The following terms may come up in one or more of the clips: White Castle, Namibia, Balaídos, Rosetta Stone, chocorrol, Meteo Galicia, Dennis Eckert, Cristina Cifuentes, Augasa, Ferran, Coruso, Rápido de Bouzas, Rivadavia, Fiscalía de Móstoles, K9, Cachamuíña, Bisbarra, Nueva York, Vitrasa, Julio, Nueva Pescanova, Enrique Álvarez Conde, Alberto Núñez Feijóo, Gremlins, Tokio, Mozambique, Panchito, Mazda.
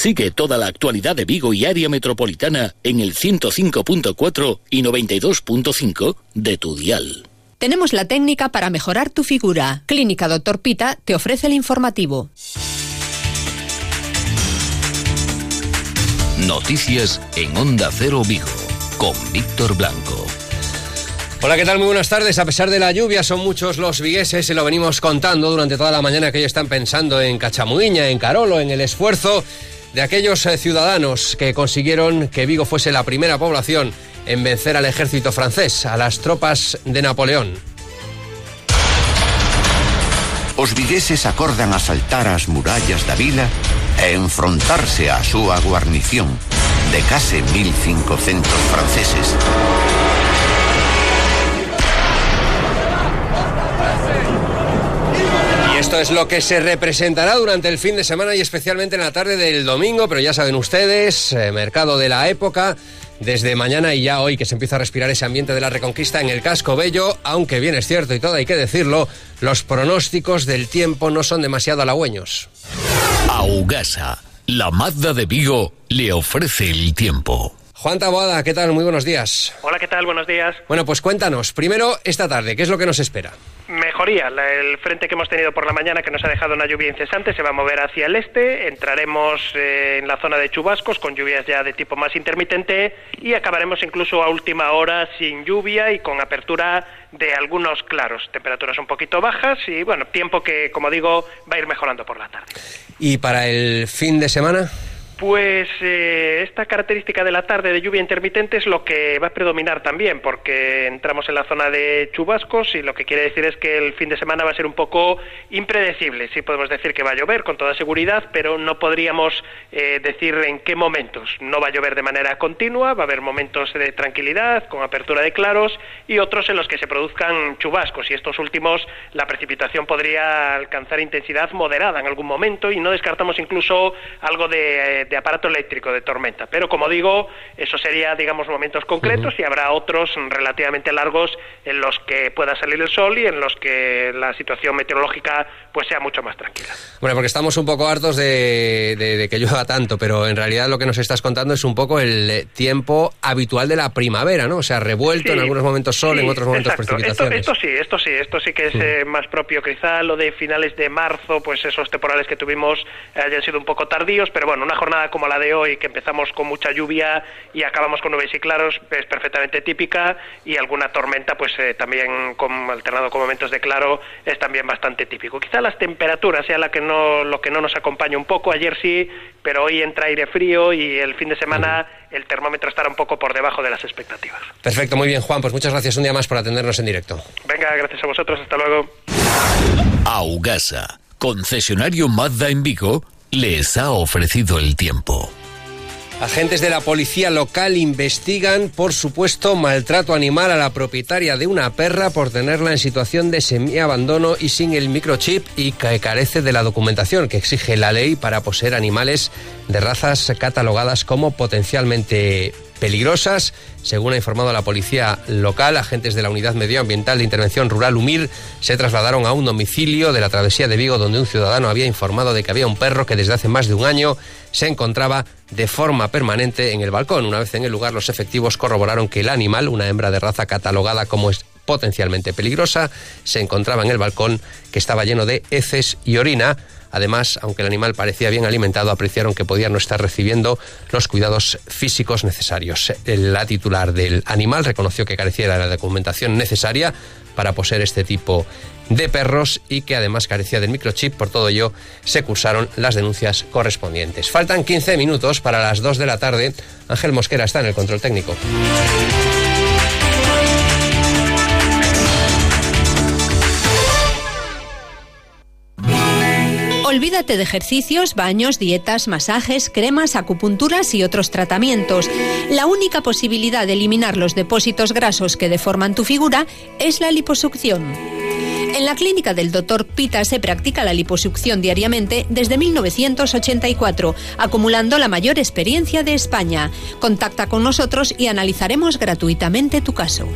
Sigue toda la actualidad de Vigo y área metropolitana en el 105.4 y 92.5 de tu dial. Tenemos la técnica para mejorar tu figura. Clínica Dr. Pita te ofrece el informativo. Noticias en Onda Cero Vigo, con Víctor Blanco. Hola, ¿qué tal? Muy buenas tardes. A pesar de la lluvia, son muchos los vigueses, se lo venimos contando durante toda la mañana, que ellos están pensando en Cachamuíña, en Carolo, en el esfuerzo de aquellos ciudadanos que consiguieron que Vigo fuese la primera población en vencer al ejército francés, a las tropas de Napoleón. Os vigueses acordan asaltar as murallas da vila e enfrontarse á súa guarnición de case 1500 franceses. Esto es lo que se representará durante el fin de semana y especialmente en la tarde del domingo, pero ya saben ustedes, mercado de la época, desde mañana y ya hoy que se empieza a respirar ese ambiente de la Reconquista en el casco bello, aunque bien es cierto y todo hay que decirlo, los pronósticos del tiempo no son demasiado halagüeños. Augasa, la Mazda de Vigo, le ofrece el tiempo. Juan Taboada, ¿qué tal? Muy buenos días. Hola, ¿qué tal? Buenos días. Bueno, pues cuéntanos, primero esta tarde, ¿qué es lo que nos espera? Mejoría. El frente que hemos tenido por la mañana, que nos ha dejado una lluvia incesante, se va a mover hacia el este, entraremos en la zona de chubascos con lluvias ya de tipo más intermitente y acabaremos incluso a última hora sin lluvia y con apertura de algunos claros, temperaturas un poquito bajas y bueno, tiempo que, como digo, va a ir mejorando por la tarde. ¿Y para el fin de semana? Pues esta característica de la tarde de lluvia intermitente es lo que va a predominar también, porque entramos en la zona de chubascos y lo que quiere decir es que el fin de semana va a ser un poco impredecible. Sí podemos decir que va a llover con toda seguridad, pero no podríamos decir en qué momentos. No va a llover de manera continua, va a haber momentos de tranquilidad, con apertura de claros y otros en los que se produzcan chubascos. Y estos últimos, la precipitación podría alcanzar intensidad moderada en algún momento y no descartamos incluso algo de aparato eléctrico, de tormenta, pero como digo, eso sería, digamos, momentos concretos y habrá otros relativamente largos en los que pueda salir el sol y en los que la situación meteorológica pues sea mucho más tranquila. Bueno, porque estamos un poco hartos de que llueva tanto, pero en realidad lo que nos estás contando es un poco el tiempo habitual de la primavera, ¿no? O sea, revuelto, sí, en algunos momentos sol, sí, en otros momentos exacto. Precipitaciones. Esto sí que es más propio quizá lo de finales de marzo, pues esos temporales que tuvimos hayan sido un poco tardíos, pero bueno, una jornada como la de hoy, que empezamos con mucha lluvia y acabamos con nubes y claros, es perfectamente típica, y alguna tormenta pues también alternado con momentos de claro es también bastante típico. Quizá las temperaturas sea lo que no nos acompaña un poco, ayer sí, pero hoy entra aire frío y el fin de semana el termómetro estará un poco por debajo de las expectativas. Perfecto, muy bien Juan, pues muchas gracias un día más por atendernos en directo. Venga, gracias a vosotros, hasta luego. Augasa, concesionario Mazda en Vigo, les ha ofrecido el tiempo. Agentes de la policía local investigan, por supuesto, maltrato animal a la propietaria de una perra por tenerla en situación de semiabandono y sin el microchip y que carece de la documentación que exige la ley para poseer animales de razas catalogadas como potencialmente peligrosas. Según ha informado la policía local, agentes de la Unidad Medioambiental de Intervención Rural UMIR se trasladaron a un domicilio de la Travesía de Vigo donde un ciudadano había informado de que había un perro que desde hace más de un año se encontraba de forma permanente en el balcón. Una vez en el lugar, los efectivos corroboraron que el animal, una hembra de raza catalogada como potencialmente peligrosa, se encontraba en el balcón que estaba lleno de heces y orina. Además, aunque el animal parecía bien alimentado, apreciaron que podía no estar recibiendo los cuidados físicos necesarios. La titular del animal reconoció que careciera de la documentación necesaria para poseer este tipo de perros y que además carecía del microchip. Por todo ello, se cursaron las denuncias correspondientes. Faltan 15 minutos para las 2 de la tarde. Ángel Mosquera está en el control técnico. Olvídate de ejercicios, baños, dietas, masajes, cremas, acupunturas y otros tratamientos. La única posibilidad de eliminar los depósitos grasos que deforman tu figura es la liposucción. En la clínica del Dr. Pita se practica la liposucción diariamente desde 1984, acumulando la mayor experiencia de España. Contacta con nosotros y analizaremos gratuitamente tu caso.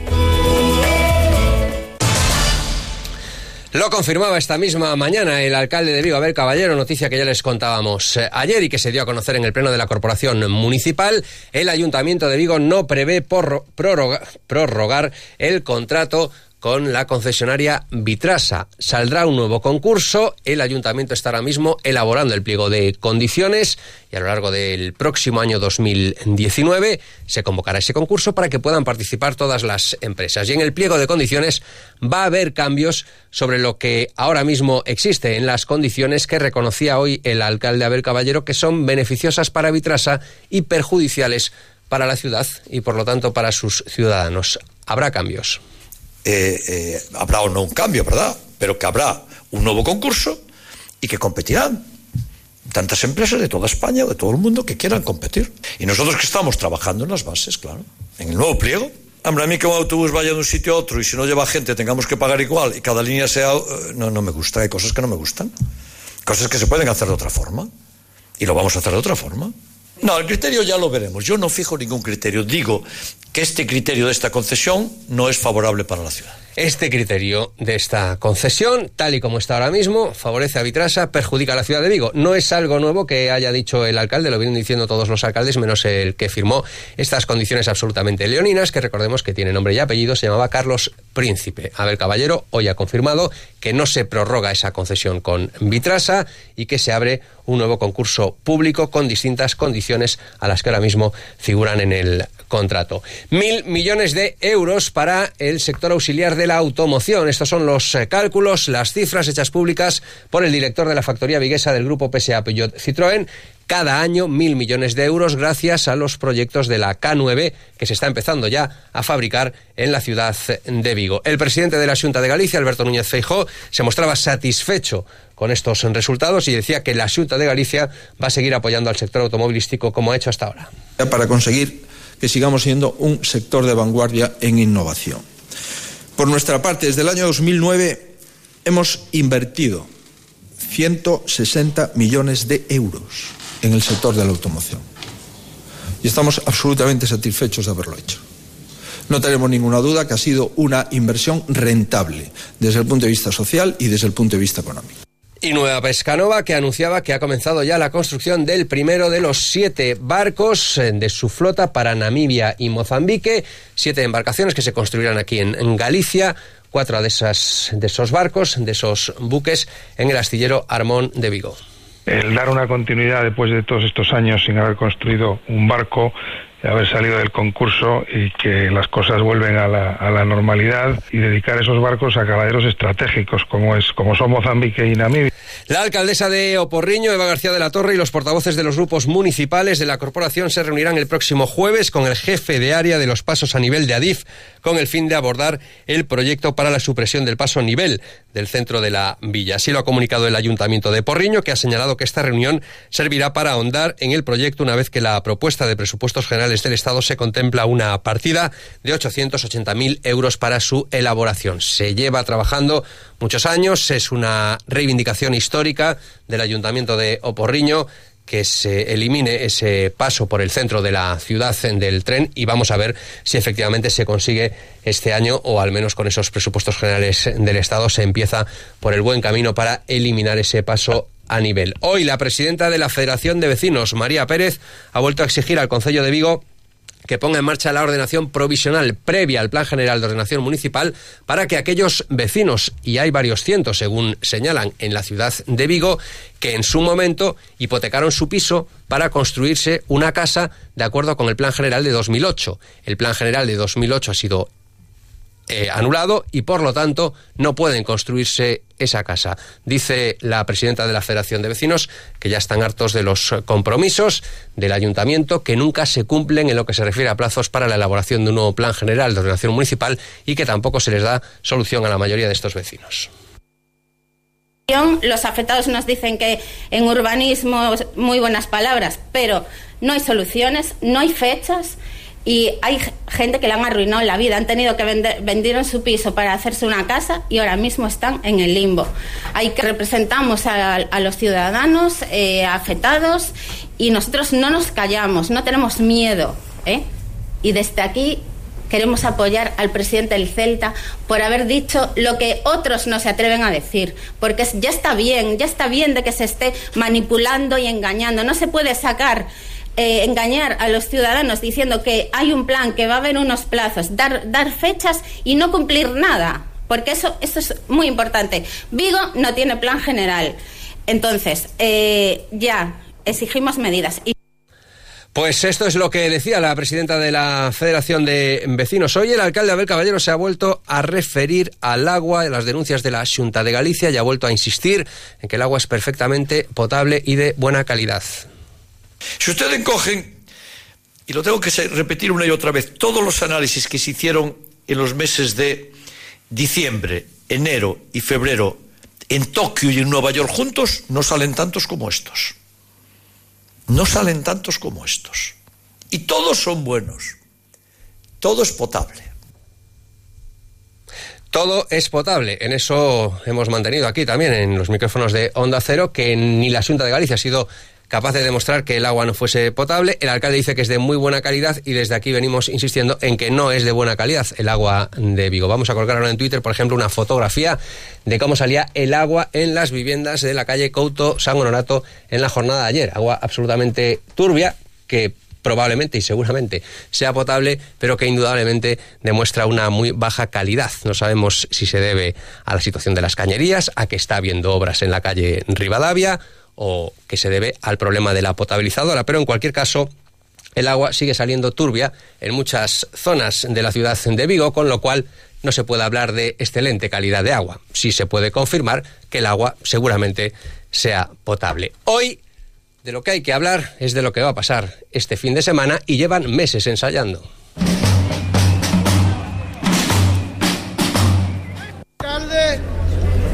Lo confirmaba esta misma mañana el alcalde de Vigo, Abel Caballero, noticia que ya les contábamos ayer y que se dio a conocer en el pleno de la Corporación Municipal. El Ayuntamiento de Vigo no prevé prorrogar el contrato con la concesionaria Vitrasa. Saldrá un nuevo concurso, el ayuntamiento está ahora mismo elaborando el pliego de condiciones y a lo largo del próximo año 2019 se convocará ese concurso para que puedan participar todas las empresas. Y en el pliego de condiciones va a haber cambios sobre lo que ahora mismo existe en las condiciones que reconocía hoy el alcalde Abel Caballero, que son beneficiosas para Vitrasa y perjudiciales para la ciudad y por lo tanto para sus ciudadanos. Habrá cambios. Habrá o no un cambio, ¿verdad? Pero que habrá un nuevo concurso y que competirán tantas empresas de toda España o de todo el mundo que quieran competir. Y nosotros que estamos trabajando en las bases, claro, en el nuevo pliego. Hombre, a mí que un autobús vaya de un sitio a otro y si no lleva gente tengamos que pagar igual y cada línea sea... No me gusta, hay cosas que no me gustan. Cosas que se pueden hacer de otra forma y lo vamos a hacer de otra forma. No, el criterio ya lo veremos. Yo no fijo ningún criterio. Digo que este criterio de esta concesión no es favorable para la ciudad. Este criterio de esta concesión, tal y como está ahora mismo, favorece a Vitrasa, perjudica a la ciudad de Vigo. No es algo nuevo que haya dicho el alcalde, lo vienen diciendo todos los alcaldes, menos el que firmó estas condiciones absolutamente leoninas, que recordemos que tiene nombre y apellido, se llamaba Carlos Príncipe. Abel Caballero hoy ha confirmado que no se prorroga esa concesión con Vitrasa y que se abre un nuevo concurso público con distintas condiciones a las que ahora mismo figuran en el contrato. 1.000 millones de euros para el sector auxiliar de la automoción. Estos son los cálculos, las cifras hechas públicas por el director de la factoría viguesa del grupo PSA Peugeot Citroën. Cada año 1.000 millones de euros gracias a los proyectos de la K9 que se está empezando ya a fabricar en la ciudad de Vigo. El presidente de la Xunta de Galicia, Alberto Núñez Feijóo, se mostraba satisfecho con estos resultados y decía que la Xunta de Galicia va a seguir apoyando al sector automovilístico como ha hecho hasta ahora. Para conseguir que sigamos siendo un sector de vanguardia en innovación. Por nuestra parte, desde el año 2009 hemos invertido 160 millones de euros en el sector de la automoción. Y estamos absolutamente satisfechos de haberlo hecho. No tenemos ninguna duda que ha sido una inversión rentable desde el punto de vista social y desde el punto de vista económico. Y Nueva Pescanova, que anunciaba que ha comenzado ya la construcción del primero de los 7 barcos de su flota para Namibia y Mozambique. 7 embarcaciones que se construirán aquí en Galicia. 4 de esos barcos, de esos buques, en el astillero Armón de Vigo. El dar una continuidad después de todos estos años sin haber construido un barco, haber salido del concurso y que las cosas vuelven a la normalidad y dedicar esos barcos a caladeros estratégicos como son Mozambique y Namibia. La alcaldesa de O Porriño, Eva García de la Torre, y los portavoces de los grupos municipales de la corporación se reunirán el próximo jueves con el jefe de área de los pasos a nivel de Adif con el fin de abordar el proyecto para la supresión del paso a nivel del centro de la villa. Así lo ha comunicado el Ayuntamiento de Porriño, que ha señalado que esta reunión servirá para ahondar en el proyecto una vez que la propuesta de presupuestos generales del Estado se contempla una partida de 880.000 euros para su elaboración. Se lleva trabajando muchos años, es una reivindicación histórica del Ayuntamiento de O Porriño que se elimine ese paso por el centro de la ciudad del tren y vamos a ver si efectivamente se consigue este año o al menos con esos presupuestos generales del Estado se empieza por el buen camino para eliminar ese paso a nivel. Hoy la presidenta de la Federación de Vecinos, María Pérez, ha vuelto a exigir al Concello de Vigo que ponga en marcha la ordenación provisional previa al Plan General de Ordenación Municipal para que aquellos vecinos, y hay varios cientos según señalan en la ciudad de Vigo, que en su momento hipotecaron su piso para construirse una casa de acuerdo con el Plan General de 2008. El Plan General de 2008 ha sido anulado y por lo tanto no pueden construirse esa casa. Dice la presidenta de la Federación de Vecinos que ya están hartos de los compromisos del ayuntamiento que nunca se cumplen en lo que se refiere a plazos para la elaboración de un nuevo plan general de ordenación municipal y que tampoco se les da solución a la mayoría de estos vecinos. Los afectados nos dicen que en urbanismo muy buenas palabras, pero no hay soluciones, no hay fechas. Y hay gente que le han arruinado la vida, han tenido que vendieron su piso para hacerse una casa y ahora mismo están en el limbo. Hay que representamos a los ciudadanos afectados y nosotros no nos callamos, no tenemos miedo. Y desde aquí Queremos apoyar al presidente del Celta por haber dicho lo que otros no se atreven a decir, porque ya está bien de que se esté manipulando y engañando. No se puede engañar a los ciudadanos diciendo que hay un plan, que va a haber unos plazos, dar fechas y no cumplir nada, porque eso es muy importante. Vigo no tiene plan general, entonces ya exigimos medidas. Pues esto es lo que decía la presidenta de la Federación de Vecinos. Hoy el alcalde Abel Caballero se ha vuelto a referir al agua, a las denuncias de la Xunta de Galicia, y ha vuelto a insistir en que el agua es perfectamente potable y de buena calidad. Si ustedes cogen, y lo tengo que repetir una y otra vez, todos los análisis que se hicieron en los meses de diciembre, enero y febrero en Tokio y en Nueva York juntos, no salen tantos como estos. No salen tantos como estos. Y todos son buenos. Todo es potable. Todo es potable. En eso hemos mantenido aquí también, en los micrófonos de Onda Cero, que ni la Xunta de Galicia ha sido capaz de demostrar que el agua no fuese potable. El alcalde dice que es de muy buena calidad y desde aquí venimos insistiendo en que no es de buena calidad el agua de Vigo. Vamos a colgar ahora en Twitter, por ejemplo, una fotografía de cómo salía el agua en las viviendas de la calle Couto San Honorato en la jornada de ayer. Agua absolutamente turbia que probablemente y seguramente sea potable, pero que indudablemente demuestra una muy baja calidad. No sabemos si se debe a la situación de las cañerías, a que está habiendo obras en la calle Rivadavia, o que se debe al problema de la potabilizadora, pero en cualquier caso el agua sigue saliendo turbia en muchas zonas de la ciudad de Vigo, con lo cual no se puede hablar de excelente calidad de agua. Sí se puede confirmar que el agua seguramente sea potable. Hoy de lo que hay que hablar es de lo que va a pasar este fin de semana, y llevan meses ensayando.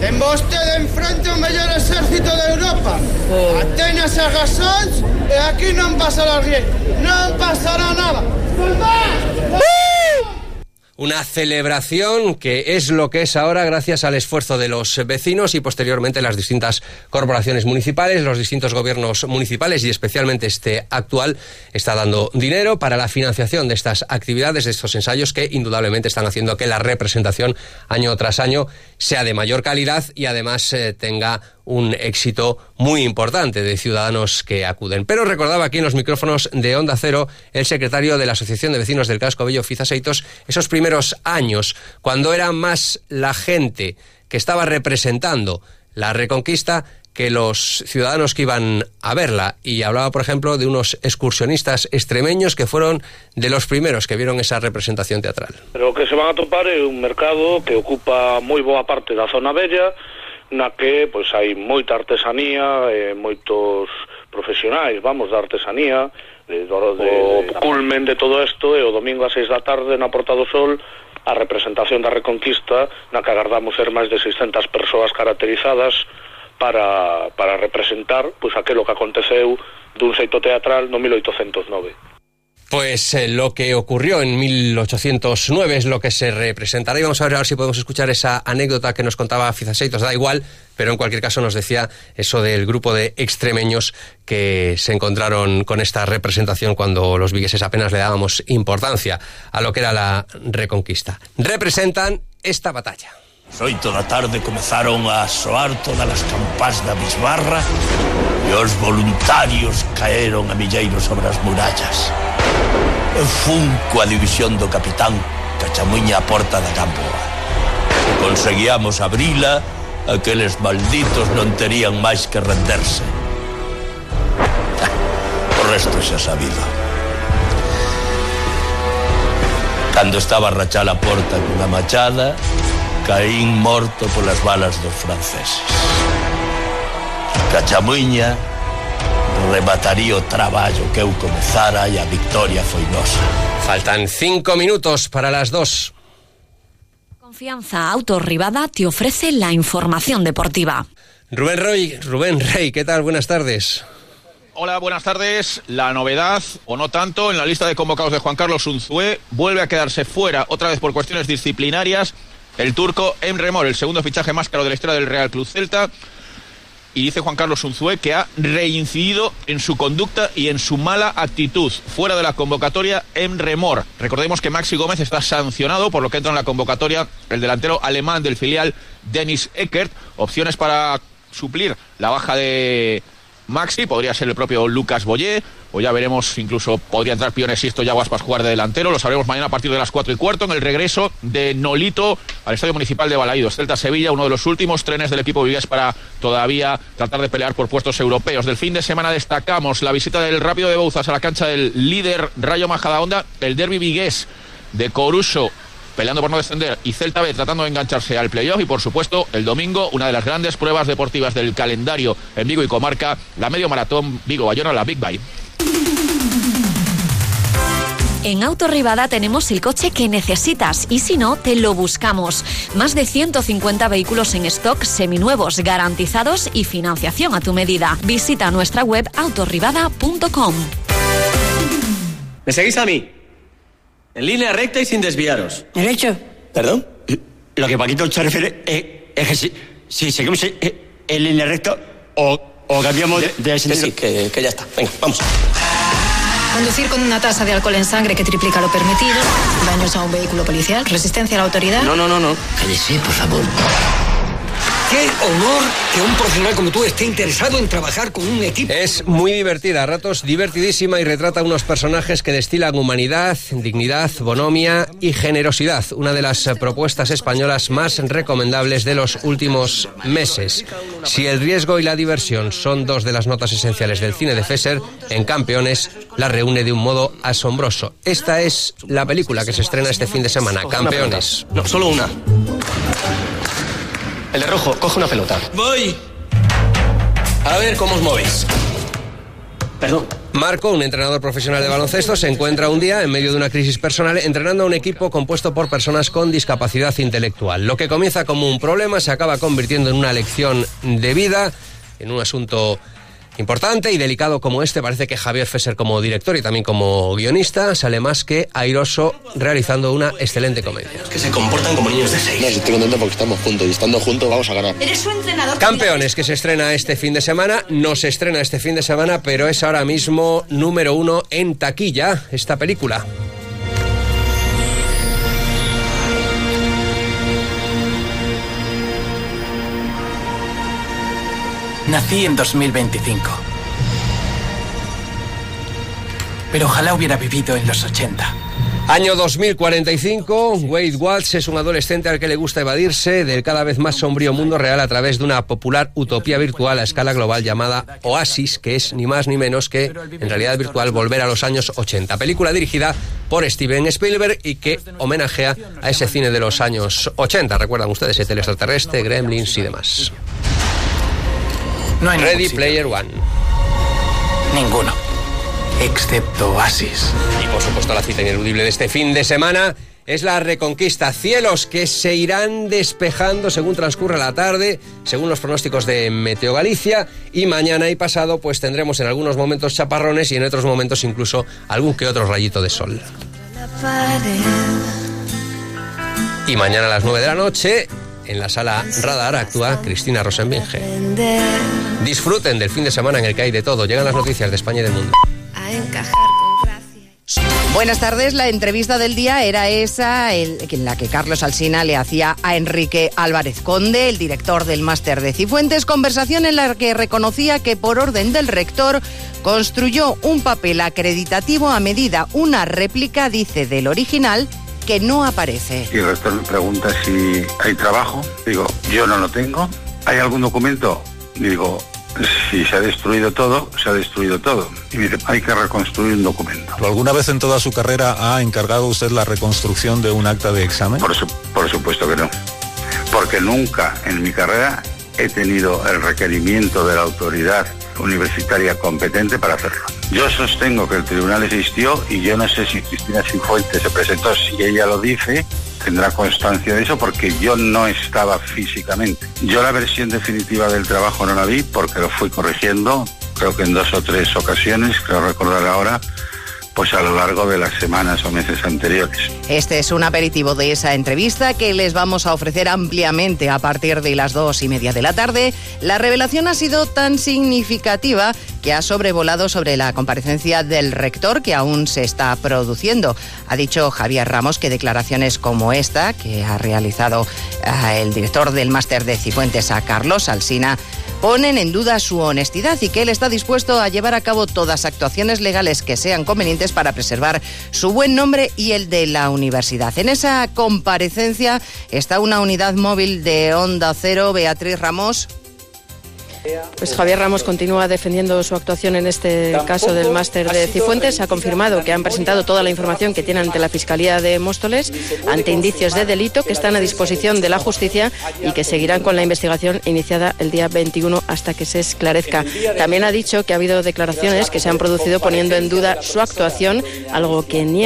En vos te de enfrente un mayor exército de Europa. Atenas a gasons, y aquí no pasará bien. No pasará nada. Una celebración que es lo que es ahora gracias al esfuerzo de los vecinos y posteriormente las distintas corporaciones municipales, los distintos gobiernos municipales, y especialmente este actual está dando dinero para la financiación de estas actividades, de estos ensayos que indudablemente están haciendo que la representación año tras año sea de mayor calidad y además tenga un éxito muy importante de ciudadanos que acuden. Pero recordaba aquí en los micrófonos de Onda Cero el secretario de la Asociación de Vecinos del Casco Bello, Fizaseitos, esos primeros años, cuando era más la gente que estaba representando la Reconquista que los ciudadanos que iban a verla, y hablaba, por ejemplo, de unos excursionistas extremeños que fueron de los primeros que vieron esa representación teatral. Pero que se van a topar en un mercado que ocupa moi boa parte da zona bella, na que pois hai moita artesanía, moitos profesionais, vamos, da artesanía, o culmen de todo isto é o domingo a 6 da tarde na Porta do Sol a representación da Reconquista, na que agardamos ser máis de 600 persoas caracterizadas para representar pois aquilo que aconteceu dun xeito teatral no 1809. Pues lo que ocurrió en 1809 es lo que se representará, y vamos a ver ahora si podemos escuchar esa anécdota que nos contaba Fizaseitos. Da igual, pero en cualquier caso nos decía eso del grupo de extremeños que se encontraron con esta representación cuando los vigueses apenas le dábamos importancia a lo que era la Reconquista. Representan esta batalla. Xoito da tarde comezaron a soar todas as campás da bisbarra e os voluntarios caeron a milleiros sobre as murallas. E fun coa división do capitán Cachamuíña a porta da Gamboa. Se conseguíamos abrila, aqueles malditos non terían máis que renderse. O resto xa sabido. Cando estaba a rachar a porta cunha machada, caín morto polas balas dos franceses. Cachamuíña remataría o traballo que eu comezara, e a victoria foi nosa. Faltan 5 minutos para las 2. Confianza Auto Rivada te ofrece la información deportiva. Rubén Rey, ¿qué tal? Buenas tardes. Hola, buenas tardes. La novedad, o no tanto, en la lista de convocados de Juan Carlos Unzué, vuelve a quedarse fuera, otra vez por cuestiones disciplinarias, el turco Emre Mor, el segundo fichaje más caro de la historia del Real Club Celta, Y dice Juan Carlos Unzué que ha reincidido en su conducta y en su mala actitud. Fuera de la convocatoria, Emre Mor. Recordemos que Maxi Gómez está sancionado, por lo que entra en la convocatoria el delantero alemán del filial, Dennis Eckert. Opciones para suplir la baja de Maxi, podría ser el propio Lucas Boyé, o ya veremos, incluso podría entrar Pione Sisto Yaguas para jugar de delantero. Lo sabremos mañana a partir de las 4:15, en el regreso de Nolito al Estadio Municipal de Balaídos. Celta-Sevilla, uno de los últimos trenes del equipo vigués para todavía tratar de pelear por puestos europeos. Del fin de semana destacamos la visita del Rápido de Bouzas a la cancha del líder Rayo Majadahonda, el derbi vigués de Coruso, peleando por no descender, y Celta B tratando de engancharse al playoff. Y por supuesto el domingo, una de las grandes pruebas deportivas del calendario en Vigo y comarca, la medio maratón Vigo-Bayona, la Big Bike. En Autorribada tenemos el coche que necesitas y si no, te lo buscamos. Más de 150 vehículos en stock, seminuevos, garantizados y financiación a tu medida. Visita nuestra web autorribada.com. ¿Me seguís a mí? En línea recta y sin desviaros. ¿Derecho? ¿Perdón? Lo que Paquito se refiere es que si seguimos en línea recta o cambiamos de sentido. Sí, que ya está. Venga, vamos. Conducir con una tasa de alcohol en sangre que triplica lo permitido, daños a un vehículo policial, resistencia a la autoridad... No. Cállese, por favor. ¡Qué honor que un profesional como tú esté interesado en trabajar con un equipo! Es muy divertida, a ratos divertidísima, y retrata unos personajes que destilan humanidad, dignidad, bonomía y generosidad. Una de las propuestas españolas más recomendables de los últimos meses. Si el riesgo y la diversión son dos de las notas esenciales del cine de Fesser, en Campeones la reúne de un modo asombroso. Esta es la película que se estrena este fin de semana, Campeones. No, solo una. El de rojo, coge una pelota. Voy. A ver cómo os movéis. Perdón. Marco, un entrenador profesional de baloncesto, se encuentra un día en medio de una crisis personal entrenando a un equipo compuesto por personas con discapacidad intelectual. Lo que comienza como un problema se acaba convirtiendo en una lección de vida, en un asunto importante y delicado como este. Parece que Javier Fesser, como director y también como guionista, sale más que airoso, realizando una excelente comedia. Que se comportan como niños de 6. No, estoy contento porque estamos juntos y estando juntos vamos a ganar. Eres su entrenador. Campeones, que se estrena este fin de semana, pero es ahora mismo número 1 en taquilla esta película. Nací en 2025. Pero ojalá hubiera vivido en los 80. Año 2045, Wade Watts es un adolescente al que le gusta evadirse del cada vez más sombrío mundo real a través de una popular utopía virtual a escala global llamada Oasis, que es ni más ni menos que, en realidad virtual, volver a los años 80. Película dirigida por Steven Spielberg y que homenajea a ese cine de los años 80. Recuerdan ustedes el extraterrestre, Gremlins y demás. No hay Ready Player One. Ninguno. Excepto Oasis. Y por supuesto la cita ineludible de este fin de semana es la Reconquista. Cielos que se irán despejando según transcurra la tarde, según los pronósticos de Meteo Galicia, y mañana y pasado pues tendremos en algunos momentos chaparrones y en otros momentos incluso algún que otro rayito de sol. Y mañana a las 9:00 p.m, en la sala Radar actúa Cristina Rosenvinge. Disfruten del fin de semana en el que hay de todo. Llegan las noticias de España y del mundo. A encajar con gracia. Buenas tardes. La entrevista del día era esa en la que Carlos Alsina le hacía a Enrique Álvarez Conde, el director del Máster de Cifuentes, conversación en la que reconocía que por orden del rector construyó un papel acreditativo a medida, una réplica, dice, del original, que no aparece. Y el rector me pregunta si hay trabajo. Digo, yo no lo tengo. ¿Hay algún documento? Digo, si se ha destruido todo, se ha destruido todo. Y me dice, hay que reconstruir un documento. ¿Alguna vez en toda su carrera ha encargado usted la reconstrucción de un acta de examen? Por supuesto que no. Porque nunca en mi carrera he tenido el requerimiento de la autoridad universitaria competente para hacerlo. Yo sostengo que el tribunal existió y yo no sé si Cristina Cifuentes se presentó. Si ella lo dice, tendrá constancia de eso porque yo no estaba físicamente. Yo la versión definitiva del trabajo no la vi porque lo fui corrigiendo, creo que en 2 o 3 ocasiones, creo recordar ahora, pues a lo largo de las semanas o meses anteriores. Este es un aperitivo de esa entrevista que les vamos a ofrecer ampliamente a partir de las 2:30 de la tarde. La revelación ha sido tan significativa que ha sobrevolado sobre la comparecencia del rector, que aún se está produciendo. Ha dicho Javier Ramos que declaraciones como esta que ha realizado el director del Máster de Cifuentes a Carlos Alsina ponen en duda su honestidad y que él está dispuesto a llevar a cabo todas actuaciones legales que sean convenientes para preservar su buen nombre y el de la universidad. En esa comparecencia está una unidad móvil de Onda Cero, Beatriz Ramos. Pues Javier Ramos continúa defendiendo su actuación en este caso del Máster de Cifuentes. Ha confirmado que han presentado toda la información que tienen ante la Fiscalía de Móstoles, ante indicios de delito que están a disposición de la justicia y que seguirán con la investigación iniciada el día 21 hasta que se esclarezca. También ha dicho que ha habido declaraciones que se han producido poniendo en duda su actuación, algo que niega.